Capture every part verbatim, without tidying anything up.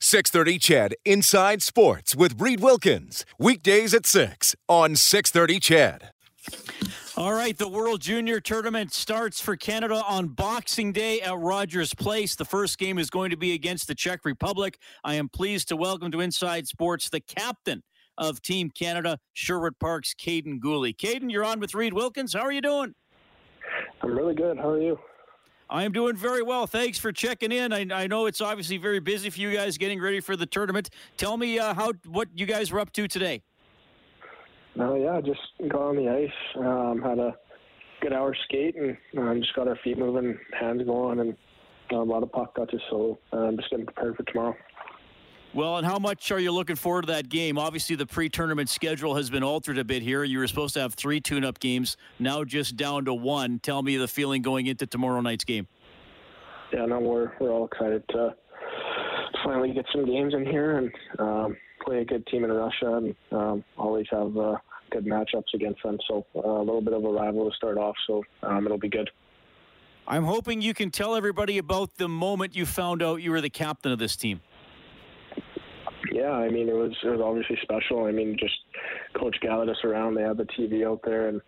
six thirty C H E D Inside Sports with Reed Wilkins. Weekdays at six on six thirty C H E D. All right, the World Junior Tournament starts for Canada on Boxing Day at Rogers Place. The first game is going to be against the Czech Republic. I am pleased to welcome to Inside Sports the captain of Team Canada, Sherwood Parks, Caden Guhle. Caden, you're on with Reed Wilkins. How are you doing? I'm really good. How are you? I am doing very well. Thanks for checking in. I, I know it's obviously very busy for you guys getting ready for the tournament. Tell me uh, how what you guys were up to today. Oh, uh, yeah, just got on the ice, um, had a good hour skate, and um, just got our feet moving, hands going, and uh, a lot of puck touches, so I'm uh, just getting prepared for tomorrow. Well, and how much are you looking forward to that game? Obviously, the pre-tournament schedule has been altered a bit here. You were supposed to have three tune-up games, now just down to one. Tell me the feeling going into tomorrow night's game. Yeah, no, we're we're all excited to finally get some games in here and um, play a good team in Russia, and um, always have uh, good matchups against them. So uh, a little bit of a rival to start off, so um, it'll be good. I'm hoping you can tell everybody about the moment you found out you were the captain of this team. Yeah, I mean, it was it was obviously special. I mean, just Coach gathered us around. They had the T V out there, and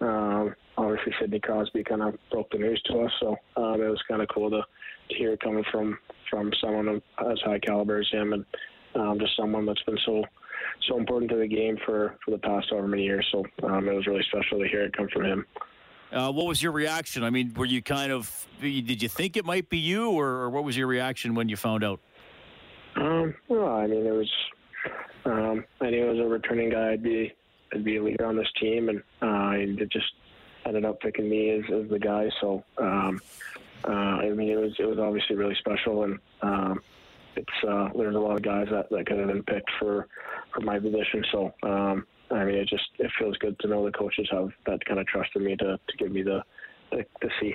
um, obviously Sidney Crosby kind of broke the news to us. So um, it was kind of cool to, to hear it coming from, from someone of as high caliber as him, and um, just someone that's been so so important to the game for, for the past however many years. So um, it was really special to hear it come from him. Uh, what was your reaction? I mean, were you kind of did you think it might be you, or, or what was your reaction when you found out? Um, well, I mean, it was, um, I knew as a returning guy, I'd be, I'd be a leader on this team, and uh, it just ended up picking me as, as the guy. So, um, uh, I mean, it was, it was obviously really special, and um, it's, uh, there's a lot of guys that, that could have been picked for, for my position. So, um, I mean, it just, it feels good to know the coaches have that kind of trust in me to, to give me the, the, the C.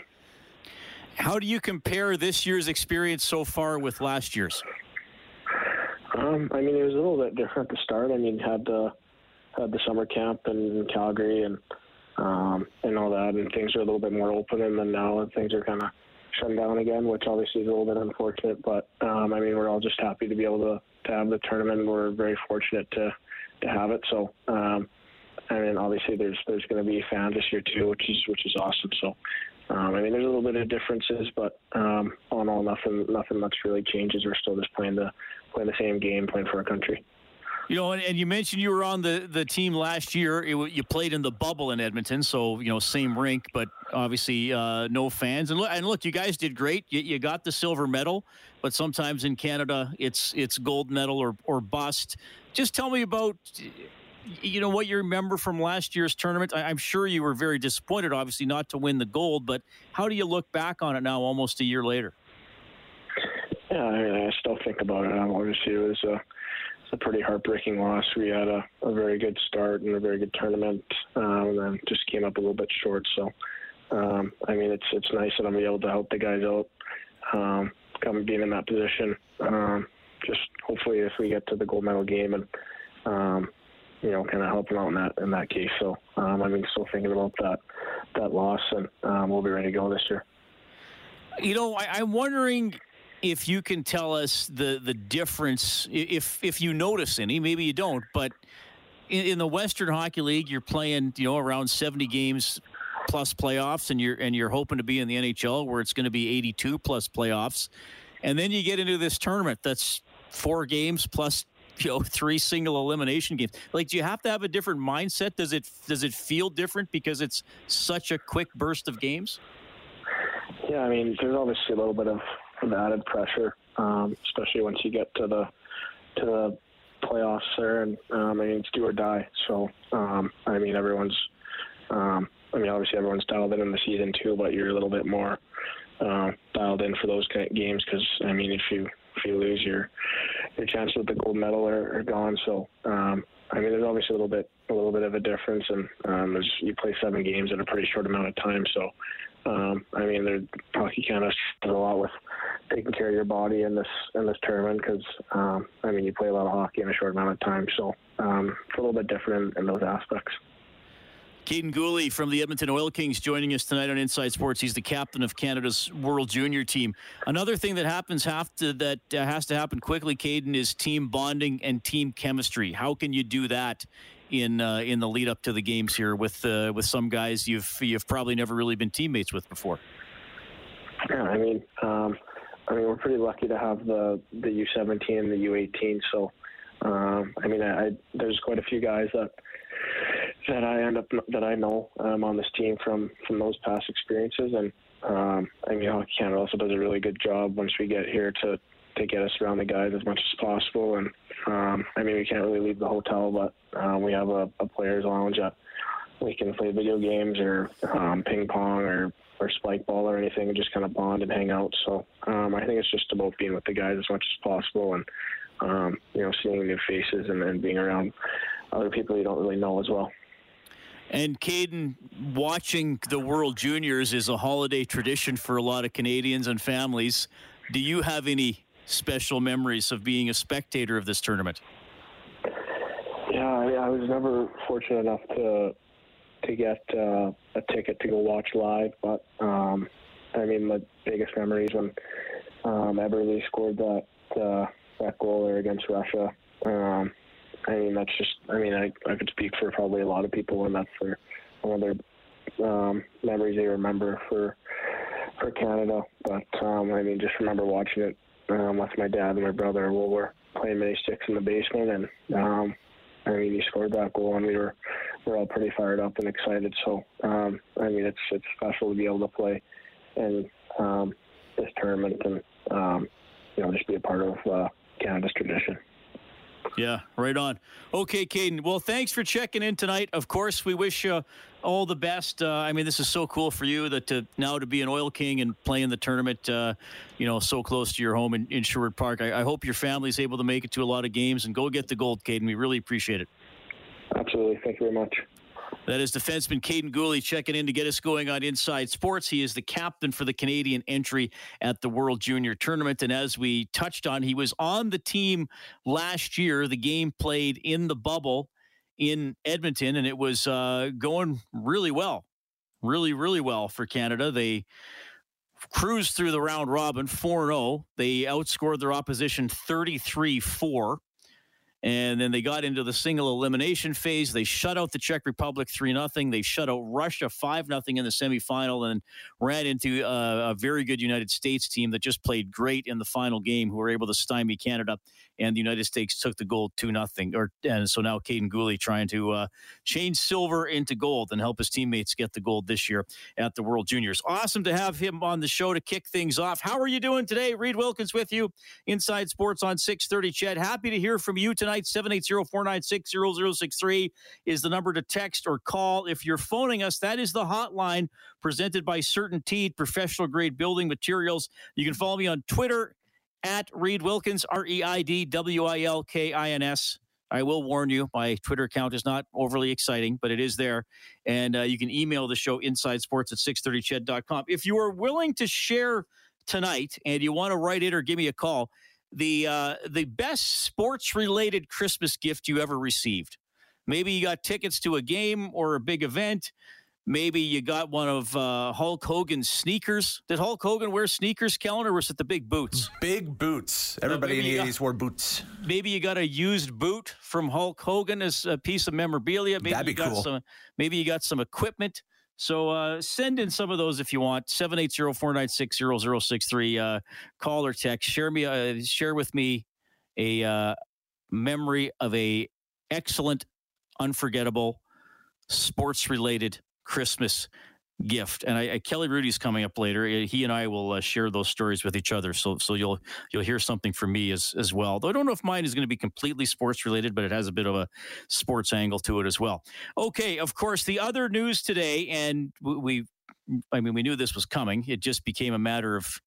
How do you compare this year's experience so far with last year's? Um, I mean, it was a little bit different to start. I mean, had the had the summer camp in Calgary and um, and all that, and things are a little bit more open. And then now things are kind of shutting down again, which obviously is a little bit unfortunate. But um, I mean, we're all just happy to be able to, to have the tournament. We're very fortunate to, to have it. So, um, I mean, obviously there's there's going to be fans this year too, which is which is awesome. So, um, I mean, there's a little bit of differences, but um, all in all, nothing nothing much really changes. We're still just playing the. Playing the same game, playing for our country. You know, and, and you mentioned you were on the, the team last year. It, you played in the bubble in Edmonton, so, you know, same rink, but obviously uh, no fans. And look, and look, you guys did great. You, you got the silver medal, but sometimes in Canada it's it's gold medal or, or bust. Just tell me about, you know, what you remember from last year's tournament. I, I'm sure you were very disappointed, obviously, not to win the gold, but how do you look back on it now almost a year later? Yeah, I mean, I still think about it. Um, obviously, it was a, a pretty heartbreaking loss. We had a, a very good start and a very good tournament, um, and then just came up a little bit short. So, um, I mean, it's it's nice that I'm able to help the guys out, um, come being in that position. Um, just hopefully, if we get to the gold medal game, and um, you know, kind of helping out in that in that case. So, um, I mean, still thinking about that that loss, and um, we'll be ready to go this year. You know, I, I'm wondering. If you can tell us the, the difference, if if you notice any, maybe you don't, but in, in the Western Hockey League, you're playing, you know, around seventy games plus playoffs, and you're and you're hoping to be in the N H L where it's going to be eighty-two plus playoffs, and then you get into this tournament that's four games plus, you know, three single elimination games. Like, do you have to have a different mindset? Does it does it feel different because it's such a quick burst of games? Yeah, I mean, there's obviously a little bit of added pressure, um, especially once you get to the to the playoffs there, and um, I mean, it's do or die. So um, I mean, everyone's um, I mean, obviously everyone's dialed in in the season too, but you're a little bit more uh, dialed in for those kind of games because I mean, if you if you lose, you're your chances of the gold medal are, are gone. So, um, I mean, there's obviously a little bit, a little bit of a difference, and um, as you play seven games in a pretty short amount of time. So, um, I mean, there, Hockey Canada struggles a lot with taking care of your body in this in this tournament because, um, I mean, you play a lot of hockey in a short amount of time. So, um, it's a little bit different in, in those aspects. Caden Guhle from the Edmonton Oil Kings joining us tonight on Inside Sports. He's the captain of Canada's World Junior team. Another thing that happens have to, that uh, has to happen quickly, Caden, is team bonding and team chemistry. How can you do that in uh, in the lead up to the games here with uh, with some guys you've you've probably never really been teammates with before? Yeah, I mean, um, I mean, we're pretty lucky to have the the U seventeen and the U eighteen. So, um, I mean, I, I, there's quite a few guys that. that I end up that I know um, on this team from, from those past experiences, and um, I mean, Hockey Canada also does a really good job once we get here to, to get us around the guys as much as possible. And um, I mean, we can't really leave the hotel, but uh, we have a, a players' lounge that we can play video games or um, ping pong or, or spike ball or anything, and just kind of bond and hang out. So um, I think it's just about being with the guys as much as possible, and um, you know, seeing new faces and then being around other people you don't really know as well. And Caden, watching the World Juniors is a holiday tradition for a lot of Canadians and families. Do you have any special memories of being a spectator of this tournament? Yeah, I, mean, I was never fortunate enough to to get uh, a ticket to go watch live, but um, I mean, my biggest memories when um, Eberle scored that uh, that goal there against Russia. Um, I mean, that's just, I mean, I, I could speak for probably a lot of people, and that's for one of their um, memories they remember for for Canada. But, um, I mean, just remember watching it um, with my dad and my brother. We were playing mini sticks in the basement, and, um, I mean, he scored that goal, and we were, we were all pretty fired up and excited. So, um, I mean, it's it's special to be able to play in um, this tournament and, um, you know, just be a part of uh, Canada's tradition. Yeah, right on. Okay, Caden. Well, thanks for checking in tonight. Of course, we wish you uh, all the best. Uh, I mean, this is so cool for you that to, now to be an Oil King and playing the tournament, uh, you know, so close to your home in, in Sherwood Park. I, I hope your family's able to make it to a lot of games and go get the gold, Caden. We really appreciate it. Absolutely. Thank you very much. That is defenseman Caden Guhle checking in to get us going on Inside Sports. He is the captain for the Canadian entry at the World Junior Tournament. And as we touched on, he was on the team last year. The game played in the bubble in Edmonton, and it was uh, going really well. Really, really well for Canada. They cruised through the round robin four oh. They outscored their opposition thirty-three four. And then they got into the single elimination phase. They shut out the Czech Republic three nothing. They shut out Russia five nothing in the semifinal, and ran into a, a very good United States team that just played great in the final game, who were able to stymie Canada, and the United States took the gold two nothing. Or, and so now Caden Guhle trying to uh, change silver into gold and help his teammates get the gold this year at the World Juniors. Awesome to have him on the show to kick things off. How are you doing today? Reed Wilkins with you. Inside Sports on six thirty, Chad. Happy to hear from you tonight. seven eight zero, four nine six, zero zero six three is the number to text or call. If you're phoning us, that is the hotline presented by CertainTeed Professional Grade Building Materials. You can follow me on Twitter at Reed Wilkins, R E I D W I L K I N S. I will warn you, my Twitter account is not overly exciting, but it is there. And uh, you can email the show, insidesports at six thirty ched dot com. If you are willing to share tonight and you want to write it or give me a call, The uh, the best sports-related Christmas gift you ever received. Maybe you got tickets to a game or a big event. Maybe you got one of uh, Hulk Hogan's sneakers. Did Hulk Hogan wear sneakers, Kellen, or was it the big boots? Big boots. Everybody in the got, eighties wore boots. Maybe you got a used boot from Hulk Hogan as a piece of memorabilia. Maybe That'd be you got cool. Some, maybe you got some equipment. So uh, send in some of those if you want. seven eight zero, four nine six, zero zero six three. Uh, call or text. Share me. Uh, share with me a uh, memory of a excellent, unforgettable, sports-related Christmas gift. And I, I, Kelly Rudy's coming up later. He and I will uh, share those stories with each other. So, so you'll you'll hear something from me as as well. Though I don't know if mine is going to be completely sports related, but it has a bit of a sports angle to it as well. Okay, of course, the other news today, and we, I mean, we knew this was coming. It just became a matter of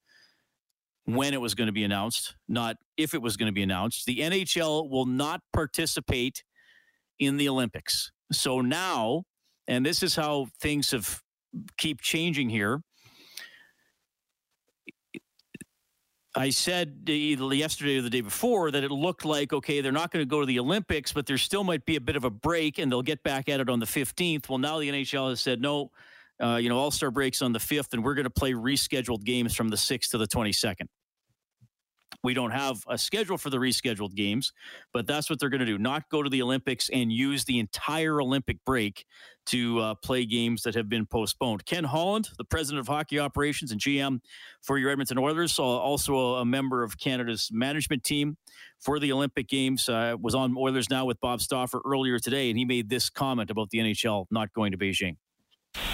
when it was going to be announced, not if it was going to be announced. The N H L will not participate in the Olympics. So now, and this is how things have keep changing here. I said either yesterday or the day before that it looked like, okay, they're not going to go to the Olympics, but there still might be a bit of a break and they'll get back at it on the fifteenth. Well, now the N H L has said, no, uh, you know, All-Star breaks on the fifth and we're going to play rescheduled games from the sixth to the twenty-second. We don't have a schedule for the rescheduled games, but that's what they're going to do. Not go to the Olympics and use the entire Olympic break to uh, play games that have been postponed. Ken Holland, the president of hockey operations and G M for your Edmonton Oilers, also a member of Canada's management team for the Olympic Games, uh, was on Oilers Now with Bob Stauffer earlier today, and he made this comment about the N H L not going to Beijing.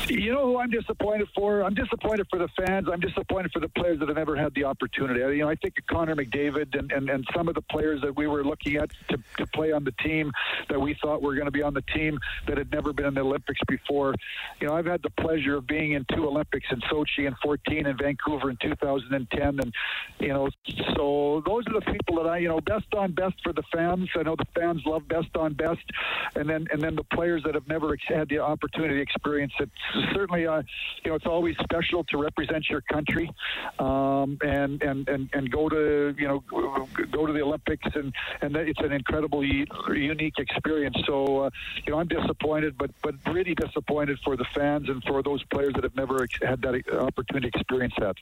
You know who I'm disappointed for? I'm disappointed for the fans. I'm disappointed for the players that have never had the opportunity. You know, I think of Connor McDavid and, and, and some of the players that we were looking at to, to play on the team that we thought were going to be on the team that had never been in the Olympics before. You know, I've had the pleasure of being in two Olympics in Sochi in fourteen and Vancouver in two thousand ten. And, you know, so those are the people that I, you know, best on best for the fans. I know the fans love best on best. And then, and then the players that have never had the opportunity to experience it. Certainly, uh, you know, it's always special to represent your country, um, and, and, and, and go to, you know, go to the Olympics, and, and it's an incredibly unique experience. So, uh, you know, I'm disappointed, but, but really disappointed for the fans and for those players that have never had that opportunity to experience that.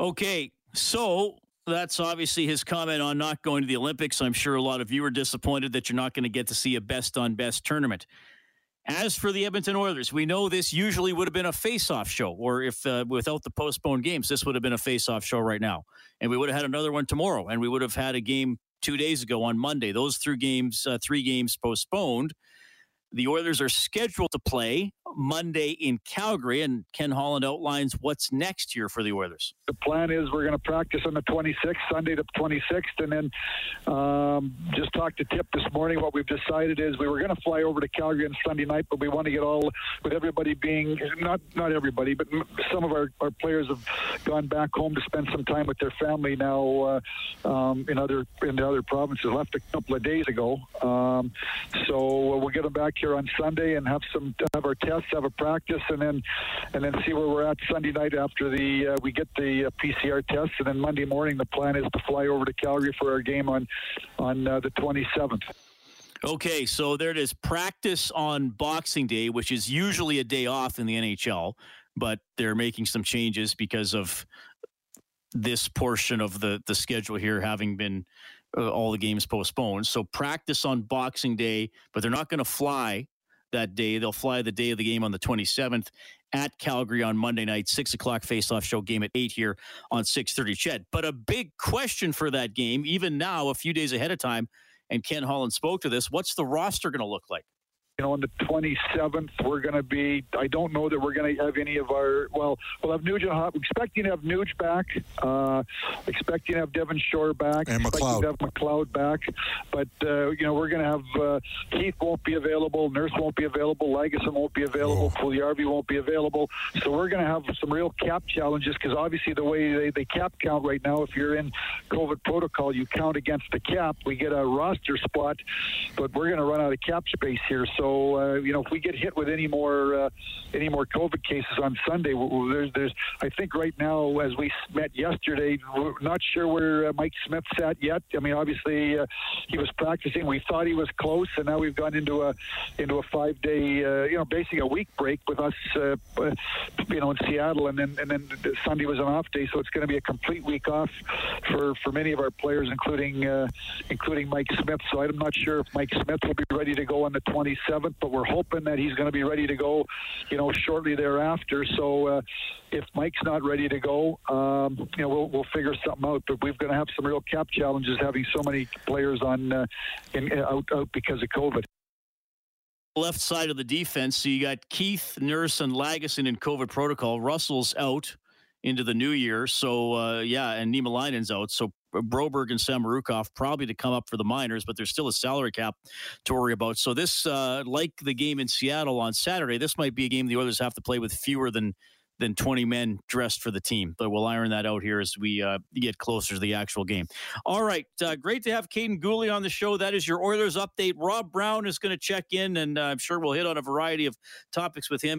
Okay, so that's obviously his comment on not going to the Olympics. I'm sure a lot of you are disappointed that you're not going to get to see a best-on-best tournament. As for the Edmonton Oilers, we know this usually would have been a face-off show, or if uh, without the postponed games, this would have been a face-off show right now. And we would have had another one tomorrow, and we would have had a game two days ago on Monday. Those three games, uh, three games postponed. The Oilers are scheduled to play Monday in Calgary, and Ken Holland outlines what's next here for the Oilers. The plan is we're going to practice on the twenty-sixth, Sunday the twenty-sixth, and then um, just talked to Tip this morning. What we've decided is we were going to fly over to Calgary on Sunday night, but we want to get all, with everybody being, not not everybody, but some of our, our players have gone back home to spend some time with their family now uh, um, in other in the other provinces, left a couple of days ago. Um, so we'll get them back here on Sunday and have some have our tests, have a practice, and then and then see where we're at Sunday night after the uh, we get the uh, P C R tests, and then Monday morning the plan is to fly over to Calgary for our game on on uh, the twenty-seventh. Okay, so there it is. Practice on Boxing Day, which is usually a day off in the N H L, but they're making some changes because of this portion of the the schedule here having been Uh, all the games postponed. So practice on Boxing Day, but they're not going to fly that day. They'll fly the day of the game on the twenty-seventh at Calgary on Monday night, six o'clock face-off show, game at eight here on six thirty Ched. But a big question for that game, even now, a few days ahead of time, and Ken Holland spoke to this, what's the roster going to look like? You know, on the twenty-seventh, we're going to be, I don't know that we're going to have any of our, well, we'll have Nuge, expecting to have Nuge back, uh, expecting to have Devin Shore back, and McLeod. To have McLeod back, but, uh, you know, we're going to have, uh, Keith won't be available, Nurse won't be available, Ligason won't be available, Fuliarbi won't be available, so we're going to have some real cap challenges, because obviously the way they, they cap count right now, if you're in COVID protocol, you count against the cap, we get a roster spot, but we're going to run out of cap space here, so So uh, you know, if we get hit with any more uh, any more COVID cases on Sunday, there's, there's I think right now, as we met yesterday, we're not sure where uh, Mike Smith sat yet. I mean, obviously uh, he was practicing. We thought he was close, and now we've gone into a into a five day uh, you know basically a week break with us uh, you know in Seattle, and then and then Sunday was an off day, so it's going to be a complete week off for, for many of our players, including uh, including Mike Smith. So I'm not sure if Mike Smith will be ready to go on the twenty-seventh. But we're hoping that he's going to be ready to go, you know, shortly thereafter. So uh, if Mike's not ready to go, um, you know, we'll, we'll figure something out. But we're going to have some real cap challenges having so many players on uh, in, out, out because of COVID. Left side of the defense, so you got Keith, Nurse, and Ligason in COVID protocol. Russell's out into the new year. So, uh, yeah, and Nima Linen's out. So Broberg and Sam Rukov probably to come up for the minors, but there's still a salary cap to worry about. So this, uh, like the game in Seattle on Saturday, this might be a game the Oilers have to play with fewer than than twenty men dressed for the team. But we'll iron that out here as we uh, get closer to the actual game. All right. Uh, great to have Caden Guhle on the show. That is your Oilers update. Rob Brown is going to check in, and uh, I'm sure we'll hit on a variety of topics with him.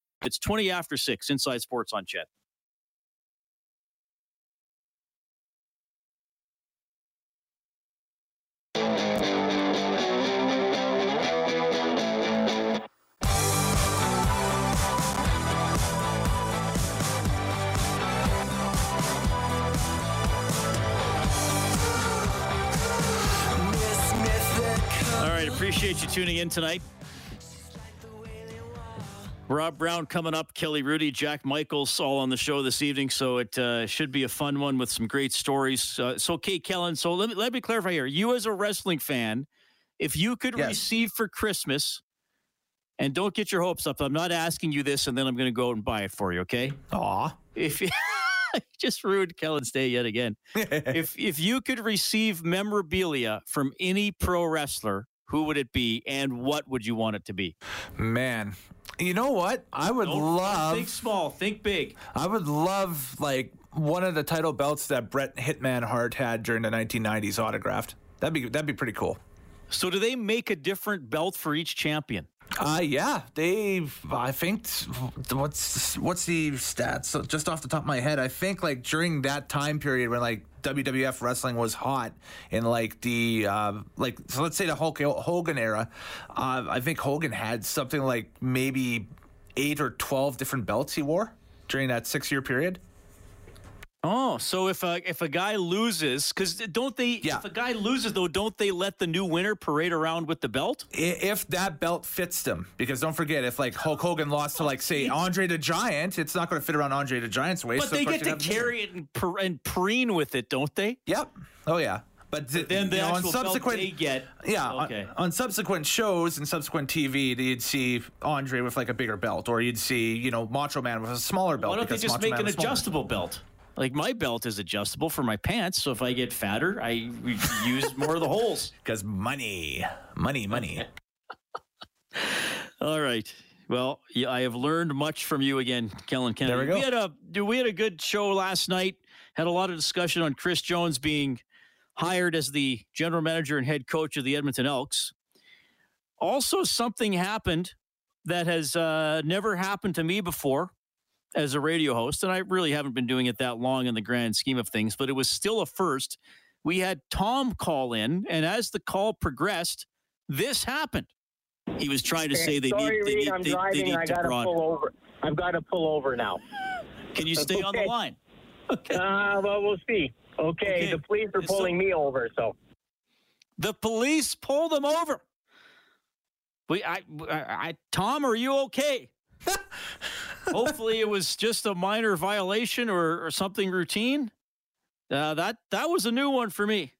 It's twenty after six, Inside Sports on Chet. All right, appreciate you tuning in tonight. Rob Brown coming up, Kelly Rudy, Jack Michaels, all on the show this evening. So it uh, should be a fun one with some great stories. Uh, so, okay, Kellen, so let me, let me clarify here. You as a wrestling fan, if you could yes. receive for Christmas, and don't get your hopes up. I'm not asking you this, and then I'm going to go out and buy it for you, okay? Aw. If you just ruined Kellen's day yet again. if If you could receive memorabilia from any pro wrestler, who would it be, and what would you want it to be? Man, you know what? I would Don't love... Think small. Think big. I would love, like, one of the title belts that Bret Hitman Hart had during the nineteen nineties autographed. That'd be that'd be pretty cool. So do they make a different belt for each champion? Uh, yeah. They, I think, what's, what's the stats? So just off the top of my head, I think, like, during that time period when, like, W W F wrestling was hot in like the uh, like so let's say the Hulk Hogan era. Uh, I think Hogan had something like maybe eight or twelve different belts he wore during that six year period. Oh, so if a, if a guy loses, because don't they? Yeah. If a guy loses though, don't they let the new winner parade around with the belt? If that belt fits them, because don't forget, if like Hulk Hogan lost to like say Andre the Giant, it's not going to fit around Andre the Giant's waist. But so they get to carry it and, per- and preen with it, don't they? Yep. Oh yeah. But, th- but then the you know, actual on subsequent, belt they get. Yeah. Okay. On, on subsequent shows and subsequent T V, you'd see Andre with like a bigger belt, or you'd see you know Macho Man with a smaller belt. Why don't they just Macho make Man an adjustable belt? Like, my belt is adjustable for my pants, so if I get fatter, I use more of the holes. Because money. Money, money. All right. Well, yeah, I have learned much from you again, Kellen Kennedy. There we go. We had, a, we had a good show last night. Had a lot of discussion on Chris Jones being hired as the general manager and head coach of the Edmonton Elks. Also, something happened that has uh, never happened to me before. As a radio host, and I really haven't been doing it that long in the grand scheme of things, but it was still a first. We had Tom call in, and as the call progressed, this happened. He was trying to say they Sorry, need, they Reed, need, I'm they, driving, they need to broaden. Pull over. I've got to pull over now. Can you stay okay. on the line? Okay. Uh, well, we'll see. Okay, okay. The police are pulling so, me over, so the police pulled them over. We, I, I, I, Tom, are you okay? Hopefully it was just a minor violation or, or something routine. Uh, that that was a new one for me.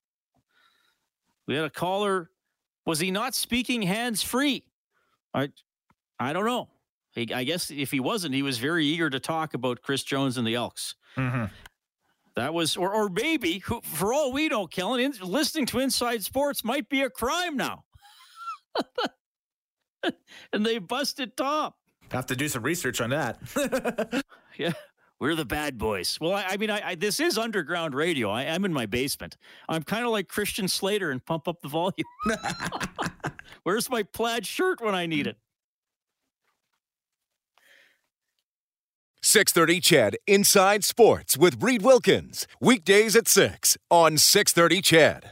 We had a caller. Was he not speaking hands-free? I, I don't know. I, I guess if he wasn't, he was very eager to talk about Chris Jones and the Elks. Mm-hmm. That was, or or maybe, who, for all we know, Kellen, in, listening to Inside Sports might be a crime now. And they busted Tom. Have to do some research on that. Yeah, we're the bad boys. Well, I, I mean, I, I this is underground radio. I, I'm in my basement. I'm kind of like Christian Slater and Pump Up the Volume. Where's my plaid shirt when I need it? six thirty C H E D Inside Sports with Reed Wilkins. Weekdays at six on six thirty C H E D.